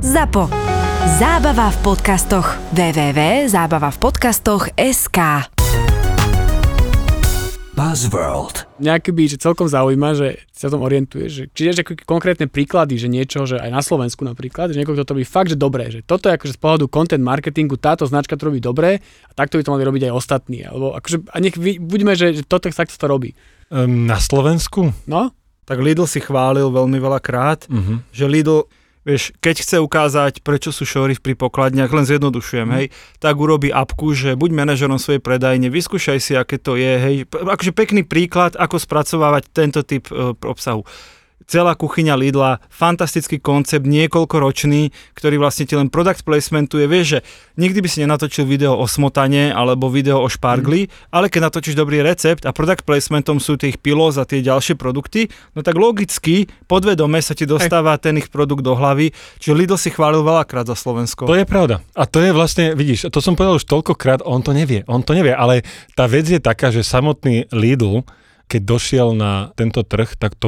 ZAPO. Zábava v podcastoch. www.zabavavpodcastoch.sk Buzzworld. Nejaký by, že celkom zaujíma, že sa tom orientuješ. Že, čiže konkrétne príklady, že niečo, že aj na Slovensku napríklad, že niekoho to by fakt, že dobré, že toto je akože z pohľadu content marketingu, táto značka to robí dobré a takto by to mali robiť aj ostatní. Alebo akože, a nech buďme, že toto takto to robí. Na Slovensku? No. Tak Lidl si chválil veľmi veľakrát, že Lidl... Vieš, keď chce ukázať, prečo sú šory pri pokladniach, len zjednodušujem, hej, tak urobí apku, že buď manažerom svojej predajne, vyskúšaj si, aké to je, hej. Akože pekný príklad, ako spracovávať tento typ obsahu. Celá kuchyňa Lidla, fantastický koncept, niekoľkoročný, ktorý vlastne ti len product placementuje. Vieš, že nikdy by si nenatočil video o smotane alebo video o špargli, ale keď natočíš dobrý recept a product placementom sú tie ich pilos a tie ďalšie produkty, no tak logicky, podvedome sa ti dostáva ten ich produkt do hlavy, čiže Lidl si chválil veľakrát za Slovensko. To je pravda. A to je vlastne, vidíš, to som povedal už toľkokrát, on to nevie, ale tá vec je taká, že samotný Lidl, keď došiel na tento trh, tak to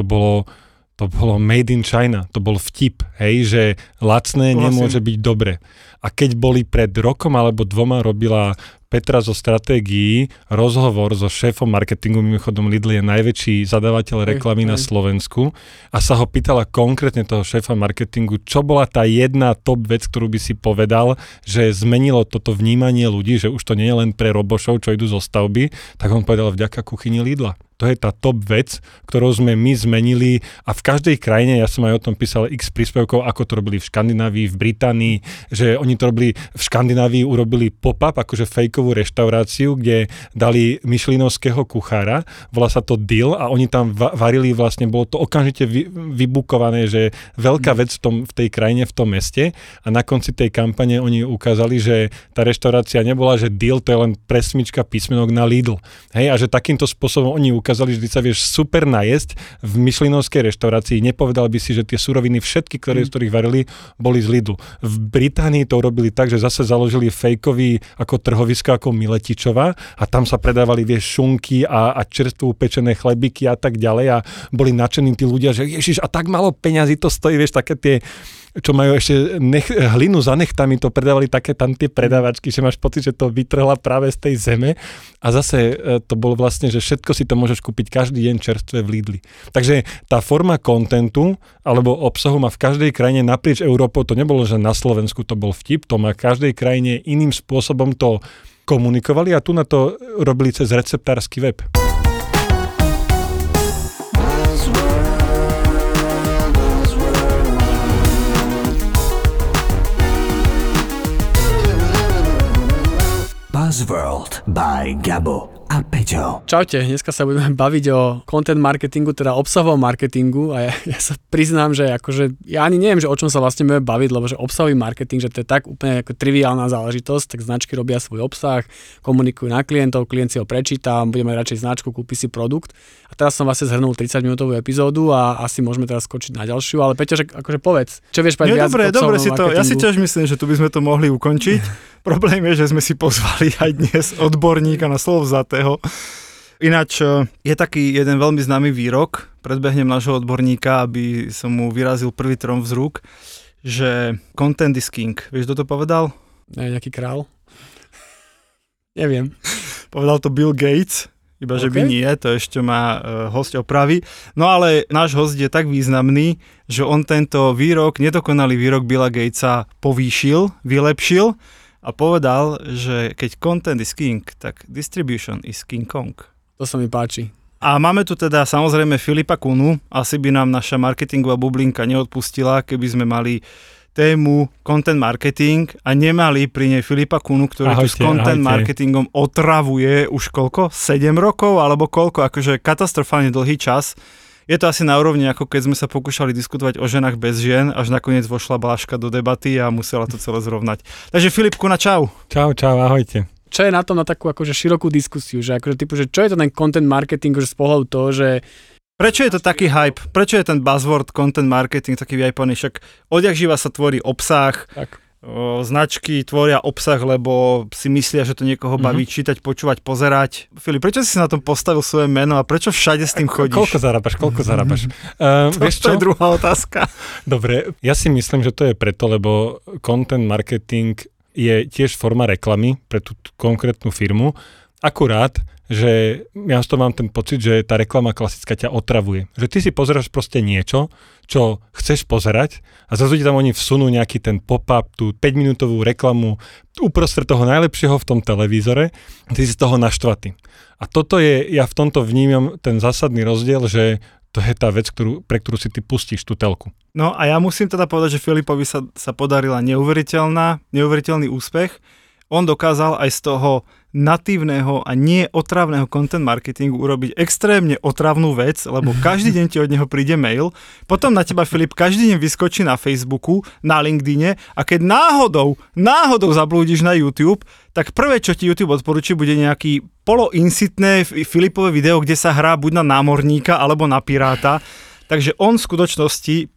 bolo made in China, to bol vtip, hej, že lacné nemôže byť dobre. A keď boli pred rokom alebo dvoma robila Petra zo stratégií rozhovor so šéfom marketingu, mimochodom Lidl je najväčší zadávateľ reklamy na Slovensku a sa ho pýtala konkrétne toho šéfa marketingu, čo bola tá jedna top vec, ktorú by si povedal, že zmenilo toto vnímanie ľudí, že už to nie je len pre robošov, čo idú zo stavby, tak on povedal vďaka kuchyni Lidla. To je tá top vec, ktorou sme my zmenili a v každej krajine, ja som aj o tom písal x príspevkov, ako to robili v Škandinávii, v Británii, že oni to robili v Škandinávii, urobili pop-up, akože fejkovú reštauráciu, kde dali michelinovského kuchára, volá sa to Deal a oni tam varili vlastne, bolo to okamžite vybukované, že veľká vec v tej krajine, v tom meste a na konci tej kampane oni ukázali, že tá reštaurácia nebola, že Deal to je len presmička písmenok na Lidl. Hej, a že takýmto spôsobom oni ukázali, že ty sa vieš super najesť v michelinovskej reštaurácii. Nepovedal by si, že tie suroviny všetky, z ktorých varili, boli z Lidlu. V Británii to robili tak, že zase založili fejkový ako trhovisko, ako Miletičová a tam sa predávali, vieš, šunky a čerstvo upečené chlebíky a tak ďalej a boli nadšení tí ľudia, že ježiš, a tak málo peňazí to stojí, vieš, také tie čo majú ešte hlinu za nechtami, to predávali také tam tie predávačky, že máš pocit, že to vytrhla práve z tej zeme. A zase to bolo vlastne, že všetko si to môžeš kúpiť každý deň čerstvé v Lidli. Takže tá forma kontentu alebo obsahu má v každej krajine naprieč Európou, to nebolo, že na Slovensku to bol vtip, to má v každej krajine iným spôsobom to komunikovali a tu na to robili cez receptársky web. World by Gabo a Peťo. Čaute, dneska sa budeme baviť o content marketingu, teda obsahovom marketingu a ja sa priznám, že akože ja ani neviem, že o čom sa vlastne budeme baviť, lebo že obsahový marketing, že to je tak úplne ako triviálna záležitosť, tak značky robia svoj obsah, komunikujú na klientov, klient si ho prečíta, budeme radšej značku, kúpi si produkt. A teraz som vlastne zhrnul 30-minútovú epizódu a asi môžeme teraz skočiť na ďalšiu, ale Peťo, že akože povedz, čo vieš povedať viac o obsahovom marketingu? Dobre, ja si tiež myslím, že tu by sme to mohli ukončiť. Problém je, že sme si pozvali aj dnes odborníka na slovo vzatého. Ináč je taký jeden veľmi známy výrok, predbehnem nášho odborníka, aby som mu vyrazil prvý trón z rúk, že content is king. Vieš, kto to povedal? Nejaký král? Neviem. Povedal to Bill Gates, iba že by nie, to ešte má hosť opravy. No ale náš hosť je tak významný, že on tento výrok, nedokonalý výrok Billa Gatesa povýšil, vylepšil, a povedal, že keď content is king, tak distribution is King Kong. To sa mi páči. A máme tu teda samozrejme Filipa Kunu. Asi by nám naša marketingová bublinka neodpustila, keby sme mali tému content marketing a nemali pri nej Filipa Kunu, ktorý tu s content marketingom otravuje už koľko? 7 rokov alebo koľko? Akože katastrofálne dlhý čas. Je to asi na úrovni, ako keď sme sa pokúšali diskutovať o ženách bez žien, až nakoniec vošla Bláška do debaty a musela to celé zrovnať. Takže Filip Kuna, čau. Čau, ahojte. Čo je na tom na takú akože širokú diskusiu, že akože typu, že čo je to ten content marketing, že z pohľadu toho, že... Prečo je to taký hype? Prečo je ten buzzword content marketing taký vyhypaný? Však odjakživa sa tvorí obsah, tak. značky tvoria obsah, lebo si myslia, že to niekoho baví čítať, počúvať, pozerať. Filip, prečo si na tom postavil svoje meno a prečo všade s tým chodíš? Koľko zarábaš? Vieš čo? To je druhá otázka. Dobre, ja si myslím, že to je preto, lebo content marketing je tiež forma reklamy pre tú konkrétnu firmu. Akurát, že ja z toho mám ten pocit, že tá reklama klasická ťa otravuje. Že ty si pozeráš proste niečo, čo chceš pozerať a zrazu ti tam oni vsunú nejaký ten pop-up, tú 5-minútovú reklamu uprostred toho najlepšieho v tom televízore, ty si z toho naštvatý. A toto je, ja v tomto vnímam ten zásadný rozdiel, že to je tá vec, pre ktorú si ty pustíš tú telku. No a ja musím teda povedať, že Filipovi sa podarila neuveriteľný úspech. On dokázal aj z toho natívneho a nie otravného content marketingu urobiť extrémne otravnú vec, lebo každý deň ti od neho príde mail, potom na teba Filip každý deň vyskočí na Facebooku, na LinkedIne a keď náhodou zablúdiš na YouTube, tak prvé, čo ti YouTube odporúči, bude nejaký poloinsitné Filipové video, kde sa hrá buď na námorníka alebo na piráta. Takže on v skutočnosti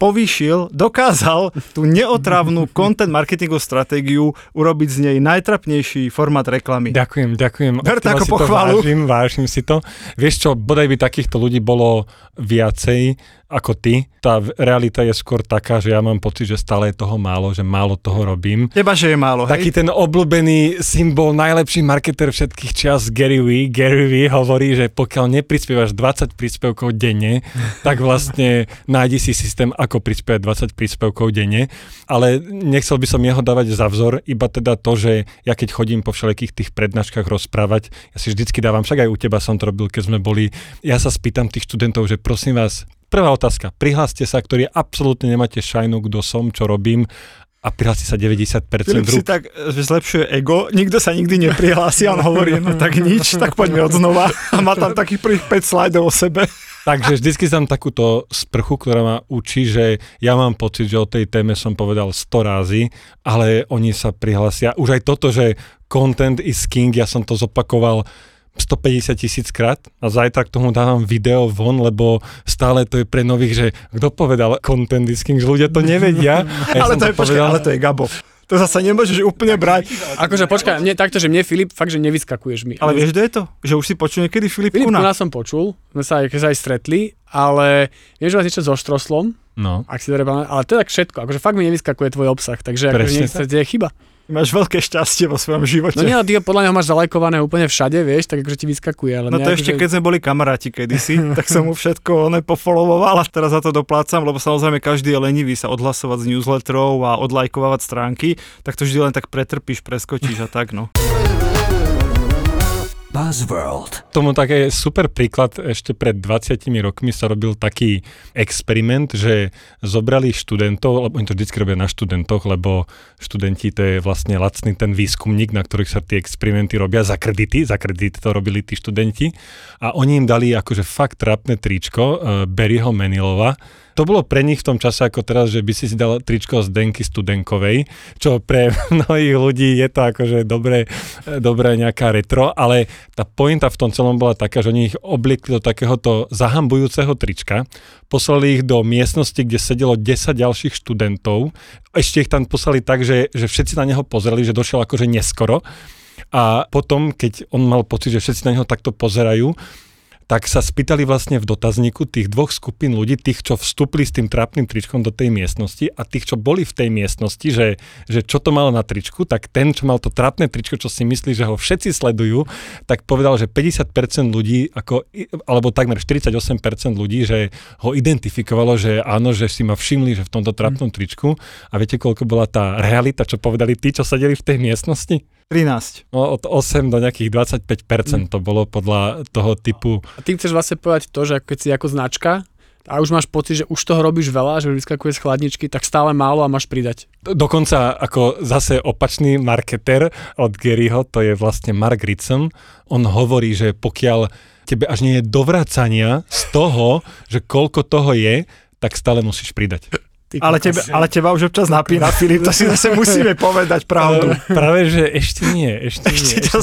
dokázal tú neotravnú content marketingovú stratégiu urobiť z nej najtrapnejší formát reklamy. Ďakujem. Ber to ako pochvalu. Vážim si to. Vieš čo, bodaj by takýchto ľudí bolo viacej ako ty. Tá realita je skôr taká, že ja mám pocit, že stále je toho málo, že málo toho robím. Teba, že je málo, hej? Taký ten obľúbený symbol, najlepší marketer všetkých čias, Gary Vee hovorí, že pokiaľ neprispievaš 20 príspevkov denne, tak vlastne nájdi si systém, ako prispievať 20 príspevkov denne. Ale nechcel by som jeho dávať za vzor, iba teda to, že ja keď chodím po všelijakých tých prednáškach rozprávať, ja si vždycky dávam, však aj u teba som to robil, keď sme boli. Ja sa spýtam tých študentov, že prosím vás, prvá otázka, prihláste sa, ktorí absolútne nemáte šajnu, kto som, čo robím a prihlási sa 90% Filip si tak, že zlepšuje ego, nikto sa nikdy neprihlási a on hovorí, no tak nič, tak poďme odznova a má tam takých prvých 5 slajdov o sebe. Takže vždycky tam takúto sprchu, ktorá ma učí, že ja mám pocit, že o tej téme som povedal 100 rázy, ale oni sa prihlásia. Už aj toto, že content is king, ja som to zopakoval 150 000 krát a zajtra k tomu dávam video von, lebo stále to je pre nových, že kto povedal content is king, že ľudia to nevedia. Ja ale to je Gabo. To zasa nemôžeš úplne brať. Akože počkaj, mne takto, že mne Filip, fakt, že nevyskakuješ mi. Ale vieš, kde je to? Že už si počul niekedy Filip Kuna som počul, sme sa aj stretli, ale vieš, že vás niečo so štroslom, no. Ak si to rebalám, ale to je tak všetko, akože fakt mi nevyskakuje tvoj obsah, takže akože je chyba. Máš veľké šťastie vo svojom živote. No nie, ale ty podľa mňa máš zalajkované úplne všade, vieš, tak akože ti vyskakuje. Ale no to ešte, keď sme boli kamaráti kedysi, tak som mu všetko pofollowoval a teraz za to doplácam, lebo samozrejme každý je lenivý sa odhlasovať z newsletterov a odlajkovávať stránky, tak to vždy len tak pretrpíš, preskočíš a tak, no. Buzzworld. Tomu také super príklad, ešte pred 20 rokmi sa robil taký experiment, že zobrali študentov, lebo oni to vždycky robia na študentoch, lebo študenti to je vlastne lacný ten výskumník, na ktorých sa tie experimenty robia za kredity to robili tí študenti a oni im dali akože fakt trápne tričko Barryho Manilova. To bolo pre nich v tom čase ako teraz, že by si dal tričko z Denky Studenkovej, čo pre mnohých ľudí je to akože dobré nejaká retro, ale tá pointa v tom celom bola taká, že oni ich obliekli do takéhoto zahambujúceho trička, poslali ich do miestnosti, kde sedelo 10 ďalších študentov, ešte ich tam poslali tak, že všetci na neho pozreli, že došiel akože neskoro a potom, keď on mal pocit, že všetci na neho takto pozerajú, tak sa spýtali vlastne v dotazníku tých dvoch skupín ľudí, tých, čo vstúpli s tým trápnym tričkom do tej miestnosti a tých, čo boli v tej miestnosti, že čo to malo na tričku, tak ten, čo mal to trápne tričko, čo si myslí, že ho všetci sledujú, tak povedal, že 50% ľudí, alebo takmer 48% ľudí, že ho identifikovalo, že áno, že si ma všimli, že v tomto trápnom tričku. A viete, koľko bola tá realita, čo povedali tí, čo sedeli v tej miestnosti? 13. No, od 8 do nejakých 25% to bolo podľa toho typu. A ty chceš vlastne povedať to, že keď si ako značka a už máš pocit, že už toho robíš veľa, že vyskakuje z chladničky, tak stále málo a máš pridať. Dokonca ako zase opačný marketer od Garyho, to je vlastne Mark Ritson, on hovorí, že pokiaľ tebe až nie je dovracania z toho, že koľko toho je, tak stále musíš pridať. Ale teba už občas napína, Filip, to si zase musíme povedať pravdu. Práve, že ešte nie.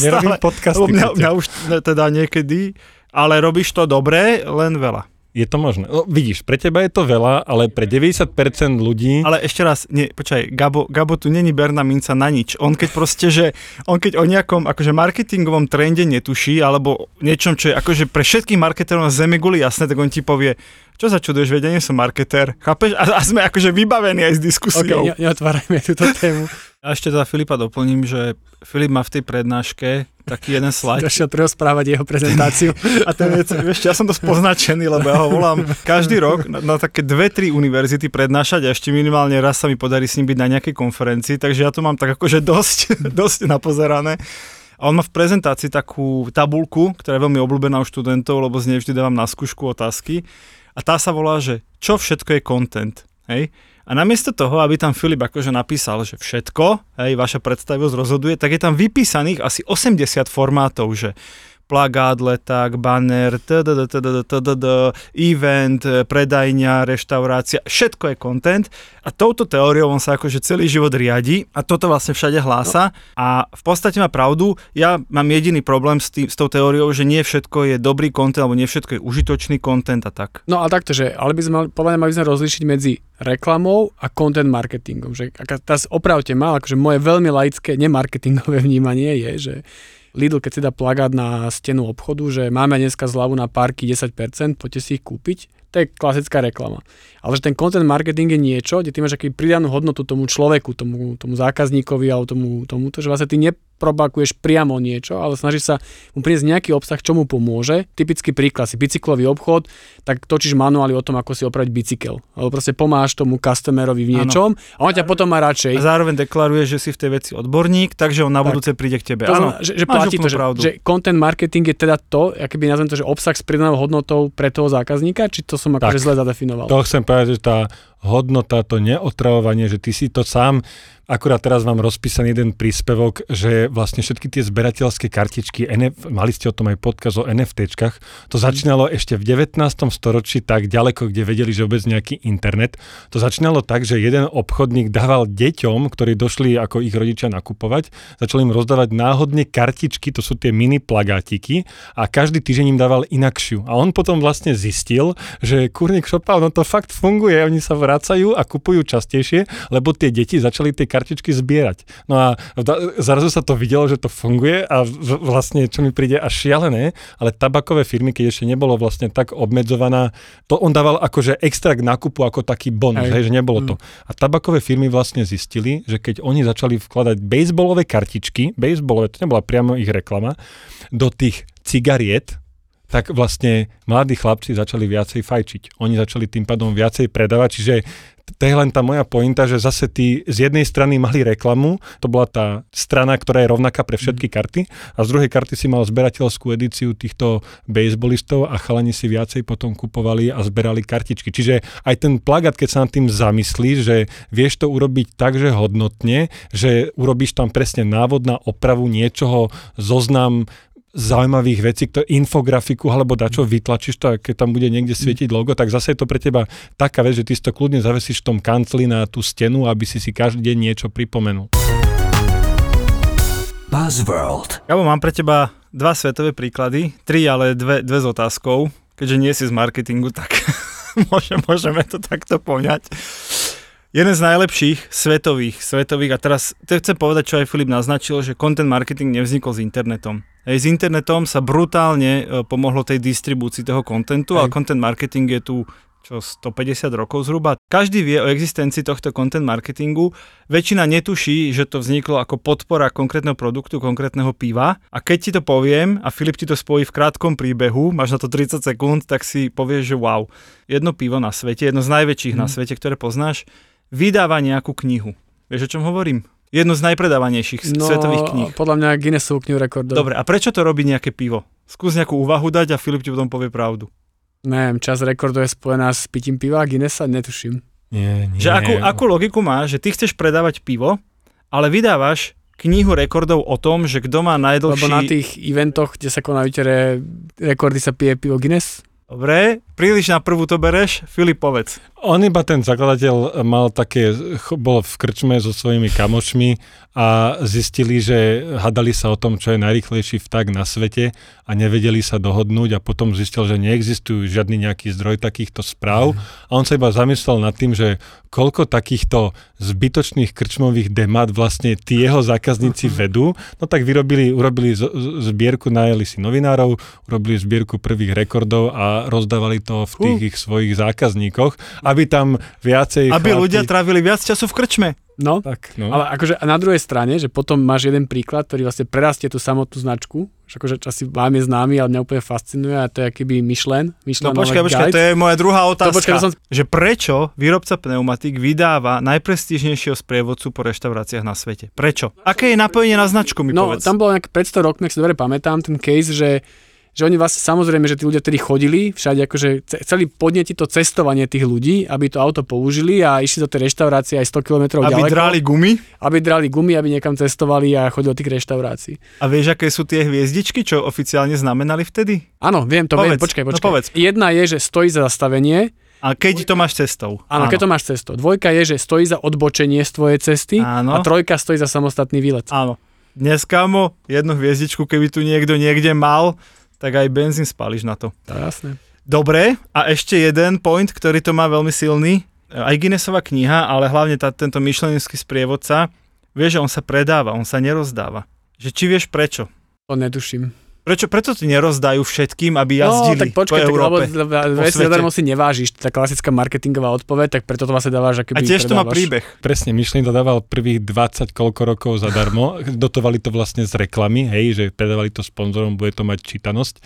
Nerobím podcasty. Mňa už teda niekedy, ale robíš to dobre, len veľa. Je to možné. No, vidíš, pre teba je to veľa, ale pre 90% ľudí... Ale ešte raz, nie, počkaj, Gabo tu není berná minca na nič. On keď o nejakom akože marketingovom trende netuší, alebo niečom, čo je akože pre všetkých marketerov na zemi guli jasné, tak on ti povie, čo sa čuduješ, veď, nie som marketér, chápeš? A sme akože vybavení aj s diskusiou. Ok, neotvárajme túto tému. A ešte teda Filipa doplním, že Filip má v tej prednáške taký jeden slajd. Došiel prerozprávať jeho prezentáciu. A ten vec, ešte ja som dosť poznačený, lebo ja ho volám každý rok na také 2-3 univerzity prednášať a ešte minimálne raz sa mi podarí s ním byť na nejakej konferencii, takže ja to mám tak akože dosť napozerané. A on má v prezentácii takú tabuľku, ktorá je veľmi obľúbená u študentov, lebo z nej vždy dávam na skúšku otázky. A tá sa volá, že čo všetko je content, hej? A namiesto toho, aby tam Filip akože napísal, že všetko, hej, vaša predstavivosť rozhoduje, tak je tam vypísaných asi 80 formátov, že plagát, leták, banner, event, predajňa, reštaurácia, všetko je content a touto teóriou on sa akože celý život riadi a toto vlastne všade hlása a v podstate má pravdu, ja mám jediný problém s tou teóriou, že nie všetko je dobrý content alebo nie všetko je užitočný content a tak. No a takto, že ale by sme podľa mňa mali rozlíšiť medzi reklamou a content marketingom, že teraz opravte ma, akože moje veľmi laické nemarketingové vnímanie je, že Lidl, keď si dá plagát na stenu obchodu, že máme dneska zľavu na párky 10%, poďte si ich kúpiť, to je klasická reklama. Ale že ten content marketing je niečo, kde ty máš aký pridanú hodnotu tomu človeku, tomu zákazníkovi alebo tomuto, že vlastne ty nepropaguješ priamo niečo, ale snažíš sa mu priniesť nejaký obsah, čo mu pomôže. Typický príklad, si bicyklový obchod, tak točíš manuály o tom, ako si opraviť bicykel. Alebo proste pomáhaš tomu customerovi v niečom ano. A on ťa potom má radšej. A zároveň deklaruješ, že si v tej veci odborník, takže on na budúce príde k tebe. Áno, že platí to, že content marketing je teda to, akoby nazvem to, že obsah s pridanou hodnotou pre toho zákazníka, či to som akože zle zadefinoval. To chcem povedať, že tá hodnota, to neotravovanie, že ty si to sám, akurát teraz vám rozpísaný jeden príspevok, že vlastne všetky tie zberateľské kartičky, mali ste o tom aj podkaz o NFTčkách, to začínalo ešte v 19. storočí tak ďaleko, kde vedeli, že vôbec nejaký internet. To začínalo tak, že jeden obchodník dával deťom, ktorí došli ako ich rodičia nakupovať, začali im rozdávať náhodne kartičky, to sú tie mini plagátiky a každý týždeň im dával inakšiu. A on potom vlastne zistil, že kurník šopal, no to fakt funguje, oni sa vracajú a kupujú častejšie, lebo tie deti začali tie kartičky zbierať. No a zrazu sa to videlo, že to funguje a vlastne, čo mi príde až šialené, ale tabakové firmy, keď ešte nebolo vlastne tak obmedzovaná, to on dával akože extrakt nákupu ako taký bonus, hej, že nebolo to. A tabakové firmy vlastne zistili, že keď oni začali vkladať bejsbolové kartičky, to nebola priamo ich reklama, do tých cigariet, tak vlastne mladí chlapci začali viacej fajčiť. Oni začali tým pádom viacej predávať, čiže to je len tá moja pointa, že zase tí z jednej strany mali reklamu, to bola tá strana, ktorá je rovnaká pre všetky karty a z druhej karty si mal zberateľskú edíciu týchto bejsbolistov a chalani si viacej potom kupovali a zberali kartičky. Čiže aj ten plagát, keď sa nad tým zamyslíš, že vieš to urobiť tak, že hodnotne, že urobíš tam presne návod na opravu niečoho, zoznam zaujímavých vecí, infografiku alebo dačo vytlačíš to a keď tam bude niekde svietiť logo, tak zase je to pre teba taká vec, že ty si to kľudne zavesíš v tom kancli na tú stenu, aby si každý deň niečo pripomenul. Buzzworld. Gabo, mám pre teba 2 svetové príklady, 3, ale dve s otázkou. Keďže nie si z marketingu, tak môžeme to takto poňať. Jeden z najlepších svetových, a teraz to chcem povedať, čo aj Filip naznačil, že content marketing nevznikol s internetom. Hej, s internetom sa brutálne pomohlo tej distribúcii toho kontentu, ale content marketing je tu 150 rokov zhruba. Každý vie o existencii tohto content marketingu, väčšina netuší, že to vzniklo ako podpora konkrétneho produktu, konkrétneho piva a keď ti to poviem a Filip ti to spojí v krátkom príbehu, máš na to 30 sekúnd, tak si povieš, že wow, jedno pivo na svete, jedno z najväčších na svete, ktoré poznáš, vydáva nejakú knihu. Vieš, o čom hovorím? Jedno z najpredávanejších svetových kníh. Podľa mňa Guinnessovú knihu rekordov. Dobre, a prečo to robí nejaké pivo? Skús nejakú úvahu dať a Filip ti potom povie pravdu. Neviem, čas rekordov je spojená s pitím piva a Guinnessa, netuším. Nie. Že akú logiku máš, že ty chceš predávať pivo, ale vydávaš knihu rekordov o tom, že kto má najdlhší... Lebo na tých eventoch, kde sa konajú tie rekordy, sa pije pivo Guinness? Dobre, príliš na prvú to bereš, Filip, povedz. On iba ten zakladateľ mal také, bol v krčme so svojimi kamošmi a zistili, že hadali sa o tom, čo je najrýchlejší vták na svete a nevedeli sa dohodnúť a potom zistil, že neexistujú žiadny nejaký zdroj takýchto správ a on sa iba zamyslel nad tým, že koľko takýchto zbytočných krčmových demát vlastne tí jeho zákazníci vedú, no tak urobili zbierku, najali si novinárov, urobili zbierku prvých rekordov a rozdávali to v tých ich svojich zákazníkoch, aby tam viacej... Aby ľudia trávili viac času v krčme. No, tak, no, ale akože na druhej strane, že potom máš jeden príklad, ktorý vlastne prerastie tú samotnú značku, že akože asi vám je známy, ale mňa úplne fascinuje a to je akýby Michelin. No počkaj, to je moja druhá otázka, že prečo výrobca pneumatík vydáva najprestížnejšieho sprievodcu po reštauráciách na svete? Prečo? Aké je napojenie na značku, mi povedz. No, tam bolo nejak pred 100 rokmi, ak si dobre pamätám, ten case, že oni vlastne samozrejme, že tí ľudia vtedy chodili všade, akože chceli podnetiť to cestovanie tých ľudí, aby to auto použili a išli do tej reštaurácie aj 100 kilometrov ďaleko. Aby drali gumy? Aby drali gumy, aby niekam cestovali a chodili do tých reštaurácií. A vieš, aké sú tie hviezdičky, čo oficiálne znamenali vtedy? Áno, viem to, viem, počkaj. No, povedz. Jedna je, že stojí za zastavenie. A keď to máš cestou. Áno, keď to máš cestou. Dvojka je, že stojí za odbočenie z tvojej cesty. Áno. A trojka stojí za samostatný výlet. Áno. Dnes, kámo, jednu hviezdičku, keby tu niekto niekde mal, tak aj benzín spáliš na to. Jasné. Dobre, a ešte jeden point, ktorý to má veľmi silný, aj Guinnessova kniha, ale hlavne tento myšleninský sprievodca, vieš, že on sa predáva, on sa nerozdáva. Že či vieš prečo? To netuším. Prečo to nerozdajú všetkým, aby jazdili po Európe? No, tak počkaj, lebo si nevážiš, tá klasická marketingová odpoveď, tak preto to vlastne dávaš, aké by predávaš. A tiež to má príbeh. Presne, Michelin to dával prvých 20 koľko rokov zadarmo, dotovali to vlastne z reklamy, hej, že predávali to sponzorom, bude to mať čítanosť.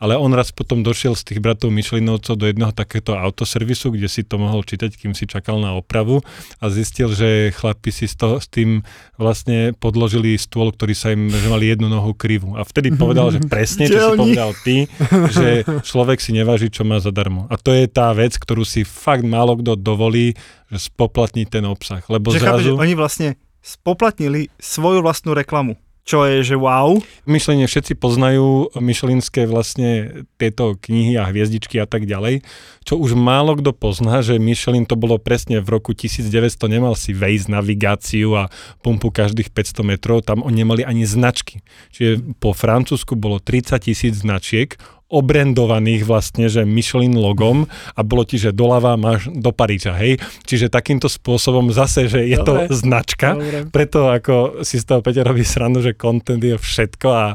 Ale on raz potom došiel z tých bratov Michelinovcov do jedného takéto autoservisu, kde si to mohol čítať, kým si čakal na opravu a zistil, že chlapi si s tým vlastne podložili stôl, ktorý sa im, že mali jednu nohu krivú. A vtedy povedal, že presne, čo si povedal ty, že človek si neváži, čo má zadarmo. A to je tá vec, ktorú si fakt málo kto dovolí, že spoplatní ten obsah. Lebo že zrazu... Chápe, že oni vlastne spoplatnili svoju vlastnú reklamu. Čo je, že wow. Michelin, všetci poznajú michelinské vlastne tieto knihy a hviezdičky a tak ďalej, čo už málo kto pozná, že Michelin to bolo presne v roku 1900, nemal si Waze, navigáciu a pumpu každých 500 metrov, tam oni nemali ani značky. Čiže po Francúzsku bolo 30,000 značiek, obrendovaných vlastne, že Michelin logom a bolo ti, že doľava máš do Paríža, hej. Čiže takýmto spôsobom zase, že je dobre, to značka, dobre. Preto ako si z toho Peťa robí srandu, že content je všetko a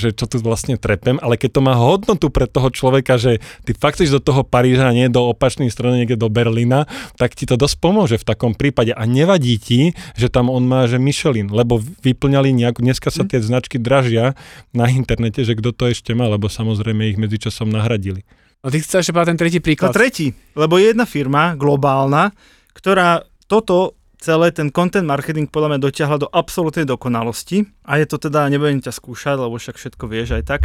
že čo tu vlastne trepem, ale keď to má hodnotu pre toho človeka, že ty fakt chceš do toho Paríža, nie do opačnej strany, niekde do Berlína, tak ti to dosť pomôže v takom prípade a nevadí ti, že tam on má, že Michelin, lebo vyplňali nejakú, dneska sa tie značky dražia na internete, že kto to ešte má, lebo samozrejme ich medzičasom nahradili. No ty chceš ešte povedať ten tretí príklad. No tretí, lebo je jedna firma globálna, ktorá toto celé, ten content marketing podľa mňa dotiahla do absolútnej dokonalosti a je to teda, nebudem ťa skúšať, lebo však všetko vieš aj tak,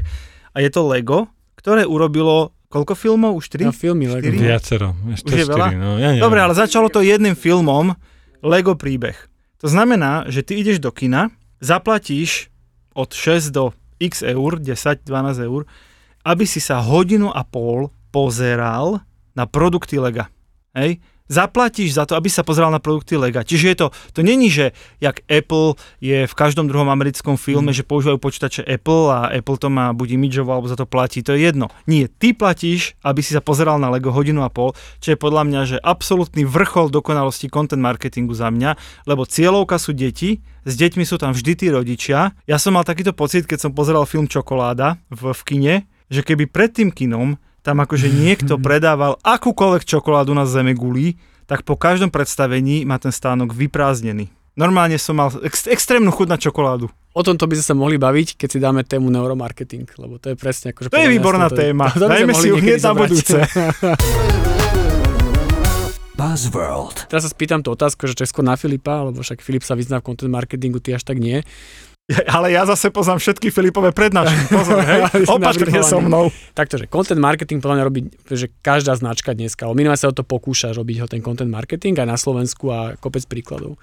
a je to LEGO, ktoré urobilo koľko filmov? Už 3? No filmy LEGO. 4? Viacero, ešte 4. No, ja dobre, ale začalo to jedným filmom LEGO príbeh. To znamená, že ty ideš do kina, zaplatíš od 6 do x eur, 10-12 eur, aby si sa 1.5 hodiny pozeral na produkty LEGO. Hej? Zaplatíš za to, aby sa pozeral na produkty LEGO. Čiže je to není, že jak Apple je v každom druhom americkom filme, že používajú počítače Apple a Apple to má buď imidžovo, alebo za to platí, to je jedno. Nie, ty platíš, aby si sa pozeral na LEGO 1.5 hodiny, čo je podľa mňa, že absolútny vrchol dokonalosti content marketingu za mňa, lebo cieľovka sú deti, s deťmi sú tam vždy tí rodičia. Ja som mal takýto pocit, keď som pozeral film Čokoláda v kine, že keby pred tým kinom tam akože niekto predával akúkoľvek čokoládu na zeme guli, tak po každom predstavení má ten stánok vyprázdnený. Normálne som mal extrémnu chuť na čokoládu. O tomto by sme sa mohli baviť, keď si dáme tému neuromarketing, lebo to je presne akože... To je výborná téma. Dajme si ju hneď na budúce. Buzzworld. Teraz sa spýtam tú otázku, že Česko na Filipa, lebo však Filip sa vyzná v content marketingu, ty až tak nie. Ale ja zase poznám všetky Filipové prednášky. Pozor, hej, opatrne so mnou. Taktože, content marketing podľa mňa robí, že každá značka dneska, ale minimálne sa o to pokúša robiť ho ten content marketing aj na Slovensku a kopec príkladov.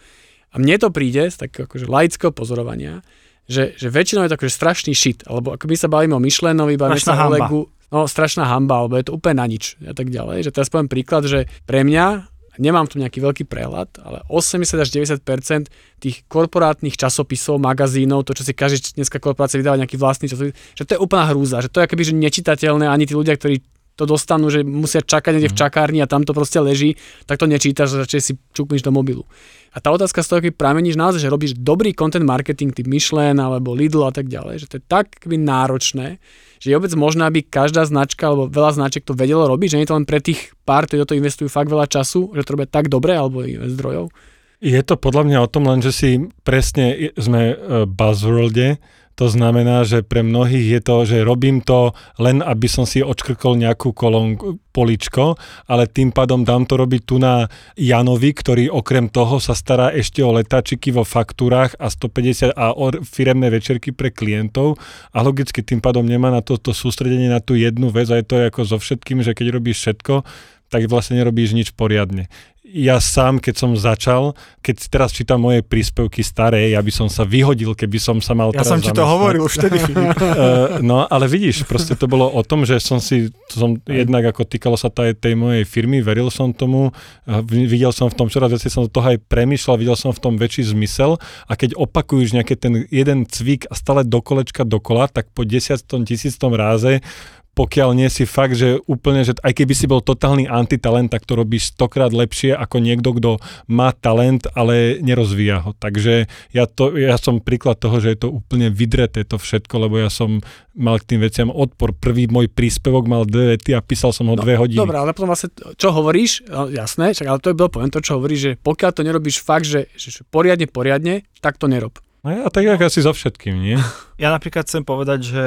A mne to príde z takého akože laického pozorovania, že väčšinou je to akože strašný shit, alebo ako my sa bavíme o Michelinovi, bavíme sa o LEGO, no strašná hanba, alebo je to úplne na nič a tak ďalej. Že teraz poviem príklad, že pre mňa, nemám tu nejaký veľký prehľad, ale 80 až 90% tých korporátnych časopisov, magazínov, to, čo si každý dneska korporácia vydáva nejaký vlastný časopis, že to je úplná hrúza, že to je akoby že nečitateľné, ani tí ľudia, ktorí to dostanú, že musia čakať niekde v čakárni a tam to proste leží, tak to nečítaš, že radšej si čukneš do mobilu. A tá otázka z toho, aký prameníš naozaj, že robíš dobrý content marketing typ Michelin alebo Lidl a tak ďalej, že to je tak akoby náročné, že je vôbec možné, aby každá značka alebo veľa značiek to vedelo robiť, že nie je to len pre tých pár, ktorí do toho investujú fakt veľa času, že to robia tak dobre alebo i zdrojov. Je to podľa mňa o tom len, že si presne sme v Buzzworlde, to znamená, že pre mnohých je to, že robím to len, aby som si odškrkol nejakú kolónku, poličko, ale tým pádom dám to robiť tu na Janovi, ktorý okrem toho sa stará ešte o letáčiky vo faktúrach a 150 a o firemné večerky pre klientov a logicky tým pádom nemá na to sústredenie na tú jednu vec a je to ako so všetkým, že keď robíš všetko, tak vlastne nerobíš nič poriadne. Ja sám, keď som začal, keď teraz čítam moje príspevky staré, ja by som sa vyhodil, keby som sa mal teraz zamestnať. Ja som ti to hovoril už vtedy, Filip. No, ale vidíš, proste to bolo o tom, že som jednak ako týkalo sa tej mojej firmy, veril som tomu, videl som v tom čoraz viac, som do toho aj premýšľal, videl som v tom väčší zmysel a keď opakuješ nejaký ten jeden cvik a stále do kolečka dokola, tak po 10. 000. ráze pokiaľ nie si fakt, že úplne, že aj keby si bol totálny antitalent, tak to robíš 100-krát lepšie ako niekto, kto má talent, ale nerozvíja ho. Takže ja som príklad toho, že je to úplne vydreté to všetko, lebo ja som mal k tým veciam odpor. Prvý môj príspevok mal 2 vety a písal som ho 2 hodiny. Dobre, ale potom vlastne, čo hovoríš, jasné, však, ale to je bolo poviem, to, čo hovoríš, že pokiaľ to nerobíš fakt, že poriadne, tak to nerob. No a tak jak asi so všetkým, nie? Ja napríklad chcem povedať, že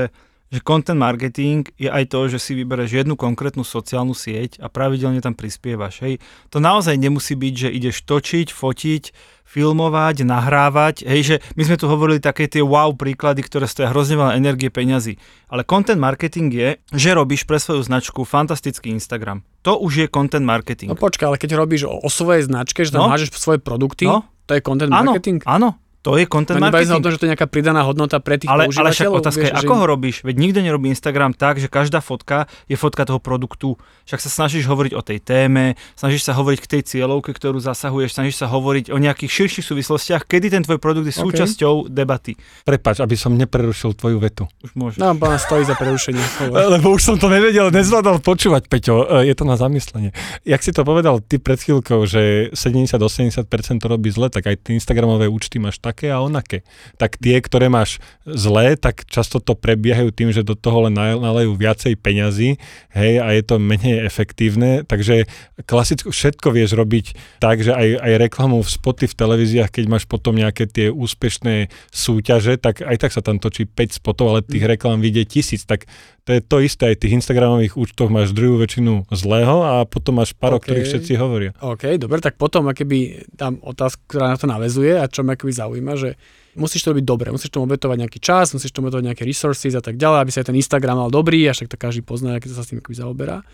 content marketing je aj to, že si vybereš jednu konkrétnu sociálnu sieť a pravidelne tam prispievaš. Hej. To naozaj nemusí byť, že ideš točiť, fotiť, filmovať, nahrávať. Hej, že my sme tu hovorili také tie wow príklady, ktoré stoja hrozne veľa energie, peňazí. Ale content marketing je, že robíš pre svoju značku fantastický Instagram. To už je content marketing. No počkaj, ale keď robíš o svojej značke, že tam hážeš svoje produkty, to je content marketing? Áno. To je content marketing. To, že to je nejaká pridaná hodnota pre tých používateľov. Ale však otázka je, ako ho robíš? Veď nikto nerobí Instagram tak, že každá fotka je fotka toho produktu. Však sa snažíš hovoriť o tej téme, snažíš sa hovoriť k tej cieľovke, ktorú zasahuješ, snažíš sa hovoriť o nejakých širších súvislostiach, kedy ten tvoj produkt je súčasťou debaty. Prepáč, aby som neprerušil tvoju vetu. Už môžeš. No, pán stojí za prerušenie. Lebo už som to nevedel, nezvládal počúvať, Peťo. Je to na zamyslenie. Jak si to povedal ty pred chvíľkou, že 70-80% to robí zle, tak aj tie Instagramové účty máš tak a onaké. Tak tie, ktoré máš zlé, tak často to prebiehajú tým, že do toho len nalejú viacej peňazí, hej, a je to menej efektívne, takže klasicky všetko vieš robiť tak, že aj reklamu v spoty v televíziách, keď máš potom nejaké tie úspešné súťaže, tak aj tak sa tam točí 5 spotov, ale tých reklám vyjde 1000, tak to je to isté, aj tých Instagramových účtoch máš druhú väčšinu zlého a potom máš pár, o ktorých všetci hovoria. OK, dobre, tak potom akoby tam otázka, ktorá na to naväzuje a čo ma akoby zaujíma, že musíš to robiť dobre, musíš tomu obetovať nejaký čas, musíš tomu obetovať nejaké resources a tak ďalej, aby sa aj ten Instagram mal dobrý, až tak to každý pozná, keď sa s tým akoby zaoberá,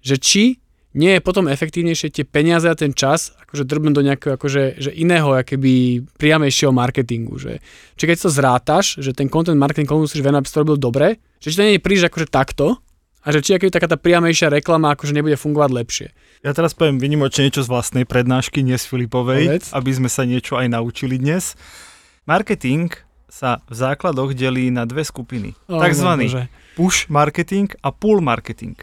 že či nie je potom efektívnejšie tie peniaze a ten čas akože drbnú do nejakého akože, že iného akoby priamejšieho marketingu. Že? Čiže keď to zrátaš, že ten content marketing musíš venovať, aby si to robil dobre, že či to nie je príliš akože takto a že či akoby taká tá priamejšia reklama akože nebude fungovať lepšie. Ja teraz poviem vynimočne niečo z vlastnej prednášky, nie z Filipovej, aby sme sa niečo aj naučili dnes. Marketing sa v základoch delí na dve skupiny. Takzvaný push marketing a pull marketing.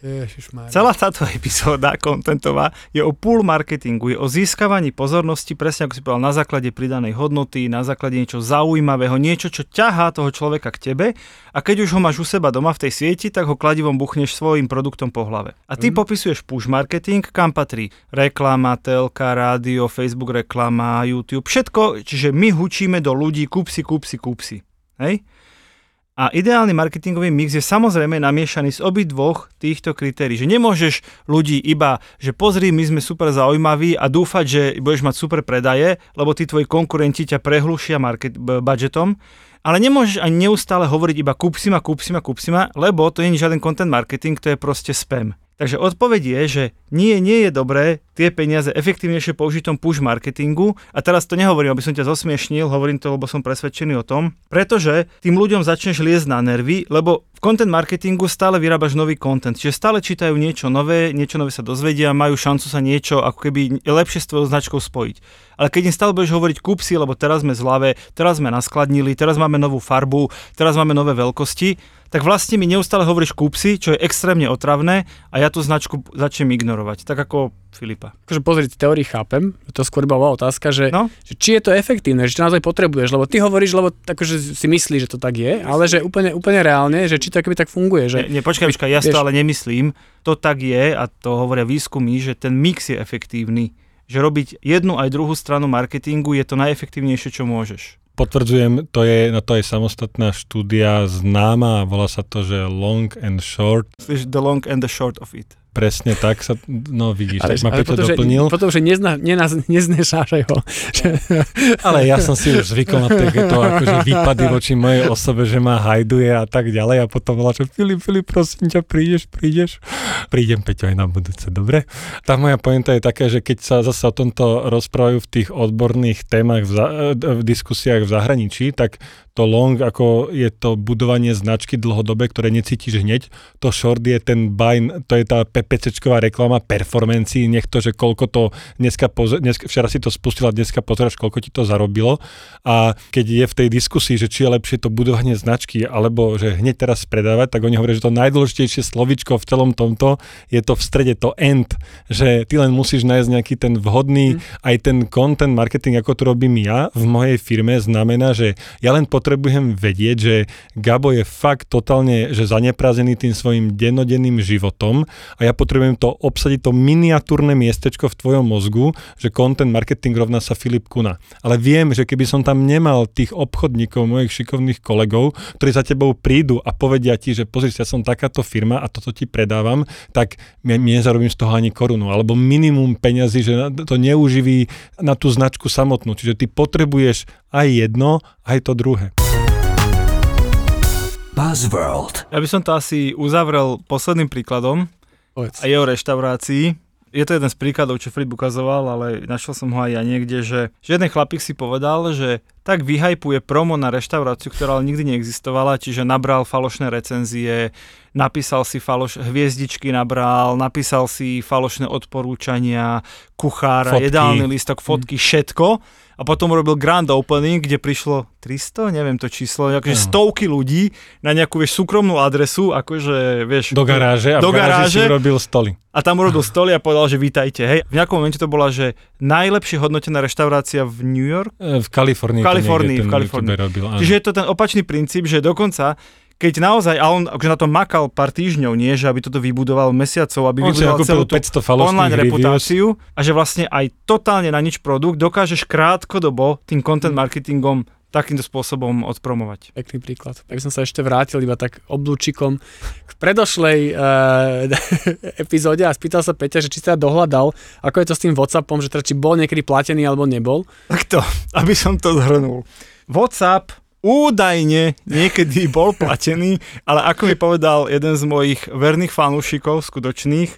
Celá táto epizóda kontentová je o pull marketingu, je o získavaní pozornosti, presne ako si povedal, na základe pridanej hodnoty, na základe niečo zaujímavého, niečo, čo ťahá toho človeka k tebe a keď už ho máš u seba doma v tej sieti, tak ho kladivom buchneš svojim produktom po hlave. A ty popisuješ push marketing, kam patrí reklama, telka, rádio, Facebook reklama, YouTube, všetko, čiže my hučíme do ľudí, kúp si. Hej? A ideálny marketingový mix je samozrejme namiešaný z obidvoch týchto kritérií. Že nemôžeš ľudí iba, že pozri, my sme super zaujímaví a dúfať, že budeš mať super predaje, lebo tí tvoji konkurenti ťa prehlušia budgetom. Ale nemôžeš ani neustále hovoriť iba kúp si ma, lebo to nie je žiaden content marketing, to je proste spam. Takže odpoveď je, že nie je dobré tie peniaze efektívnejšie použiť v tom push marketingu. A teraz to nehovorím, aby som ťa zosmiešnil, hovorím to, lebo som presvedčený o tom, pretože tým ľuďom začneš liezť na nervy, lebo v content marketingu stále vyrábaš nový content, čiže stále čítajú niečo nové sa dozvedia, majú šancu sa niečo ako keby lepšie s tvojou značkou spojiť. Ale keď im stále budeš hovoriť kúp si, lebo teraz sme v zlave, teraz sme naskladnili, teraz máme novú farbu, teraz máme nové veľkosti, tak vlastne mi neustále hovoríš kúp si, čo je extrémne otravné a ja tú značku začnem ignorovať, tak ako Filipa. Takže pozri, teórii chápem, to skôr iba bola otázka, že, no? Že či je to efektívne, že čo naozaj potrebuješ, lebo ty hovoríš, lebo takže si myslíš, že to tak je, ale že úplne reálne, že či to akoby tak funguje, že počkaj, ja si to ale nemyslím. To tak je a to hovoria výskumy, že ten mix je efektívny, že robiť jednu aj druhú stranu marketingu je to najefektívnejšie, čo môžeš. Potvrdzujem, to je samostatná štúdia známa, volá sa to, že long and short. The long and the short of it. Presne tak sa, no vidíš, ale, tak ma Peťo doplnil. Potom, že neznešáš ho. Ale ja som si už zvykol na to, akože výpady voči mojej osobe, že ma hajduje a tak ďalej a potom bola, že Filip, prosím ťa, prídeš. Prídem, Peťo, aj na budúce, dobre? Tá moja pointa je taká, že keď sa zase o tomto rozprávajú v tých odborných témach, v diskusiách v zahraničí, tak to long, ako je to budovanie značky dlhodobé, ktoré necítiš hneď, to short je ten buy, to je tá PPCčková reklama performancií, nech to, že koľko to včera si to spustila, dneska pozeraš, koľko ti to zarobilo a keď je v tej diskusii, že či je lepšie to budovanie značky, alebo že hneď teraz predávať, tak oni hovoria, že to najdôležitejšie slovičko v celom tomto je to v strede, to end, že ty len musíš nájsť nejaký ten vhodný, aj ten content marketing, ako to robím ja v mojej firme, znamená, že ja len potrebujem vedieť, že Gabo je fakt totálne, že zaneprázený tým svojim dennodenným životom a ja potrebujem to obsadiť, to miniatúrne miestečko v tvojom mozgu, že content marketing rovná sa Filip Kuna. Ale viem, že keby som tam nemal tých obchodníkov, mojich šikovných kolegov, ktorí za tebou prídu a povedia ti, že pozri, ja som takáto firma a toto ti predávam, tak mi nezarobím z toho ani korunu, alebo minimum peňazí, že to neuživí na tú značku samotnú. Čiže ty potrebuješ aj jedno, aj to druhé. Buzzworld. Ja by som to asi uzavrel posledným príkladom a jeho reštaurácií. Je to jeden z príkladov, čo Filip ukazoval, ale našiel som ho aj ja niekde, že jeden chlapík si povedal, že tak vyhajpuje promo na reštauráciu, ktorá ale nikdy neexistovala, čiže nabral falošné recenzie, napísal si hviezdičky nabral, napísal si falošné odporúčania, kuchára, fotky. Jedálny lístok, fotky, všetko. A potom urobil grand opening, kde prišlo 300, neviem to číslo, akože stovky ľudí na nejakú, vieš, súkromnú adresu, akože, vieš... Do garáže si urobil stoly. A tam urobil stoly a povedal, že vítajte, hej. V nejakom momente to bola, že najlepšie hodnotená reštaurácia v New York? V Kalifornii. V Kalifornii. Robil, čiže je to ten opačný princíp, že dokonca... Keď naozaj, a on akože na to makal pár týždňov, nie, že aby toto vybudoval mesiacov, aby on vybudoval celú tú online reputáciu a že vlastne aj totálne na nič produkt dokážeš krátkodobo tým content marketingom takýmto spôsobom odpromovať. Pekný príklad. Tak som sa ešte vrátil iba tak oblúčikom k predošlej epizóde a spýtal sa Peťa, že či sa dohľadal, ako je to s tým WhatsAppom, že teda či bol niekedy platený alebo nebol. Tak to, aby som to zhrnul. WhatsApp údajne niekedy bol platený, ale ako mi povedal jeden z mojich verných fanúšikov skutočných,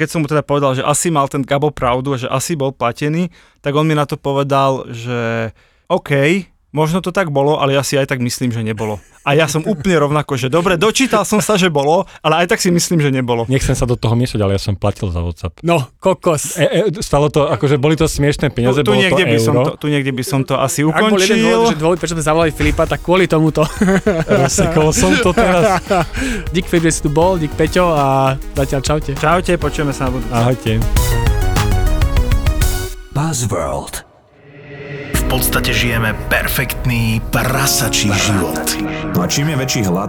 keď som mu teda povedal, že asi mal ten Gabo pravdu, že asi bol platený, tak on mi na to povedal, že OK, možno to tak bolo, ale ja si aj tak myslím, že nebolo. A ja som úplne rovnako, že dobre, dočítal som sa, že bolo, ale aj tak si myslím, že nebolo. Nechcem sa do toho miešať, ale ja som platil za WhatsApp. No, kokos. Stalo to, akože boli to smiešné peniaze, bolo to euro. Tu niekde by som to asi ukončil. Ak bol jeden dôvod, prečo sme zavolali Filipa, tak kvôli tomuto. Rozsekol som to teraz. Dík Filip, že si tu bol, dík Peťo a zatiaľ čaute. Čaute, počujeme sa na budúce. Ahojte. Buzzworld. V podstate žijeme perfektný prasačí život. A čím je väčší hlad,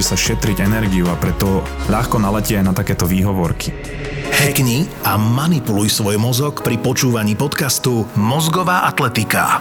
sa šetriť energiu a preto ľahko naletí aj na takéto výhovorky. Hackni a manipuluj svoj mozog pri počúvaní podcastu Mozgová atletika.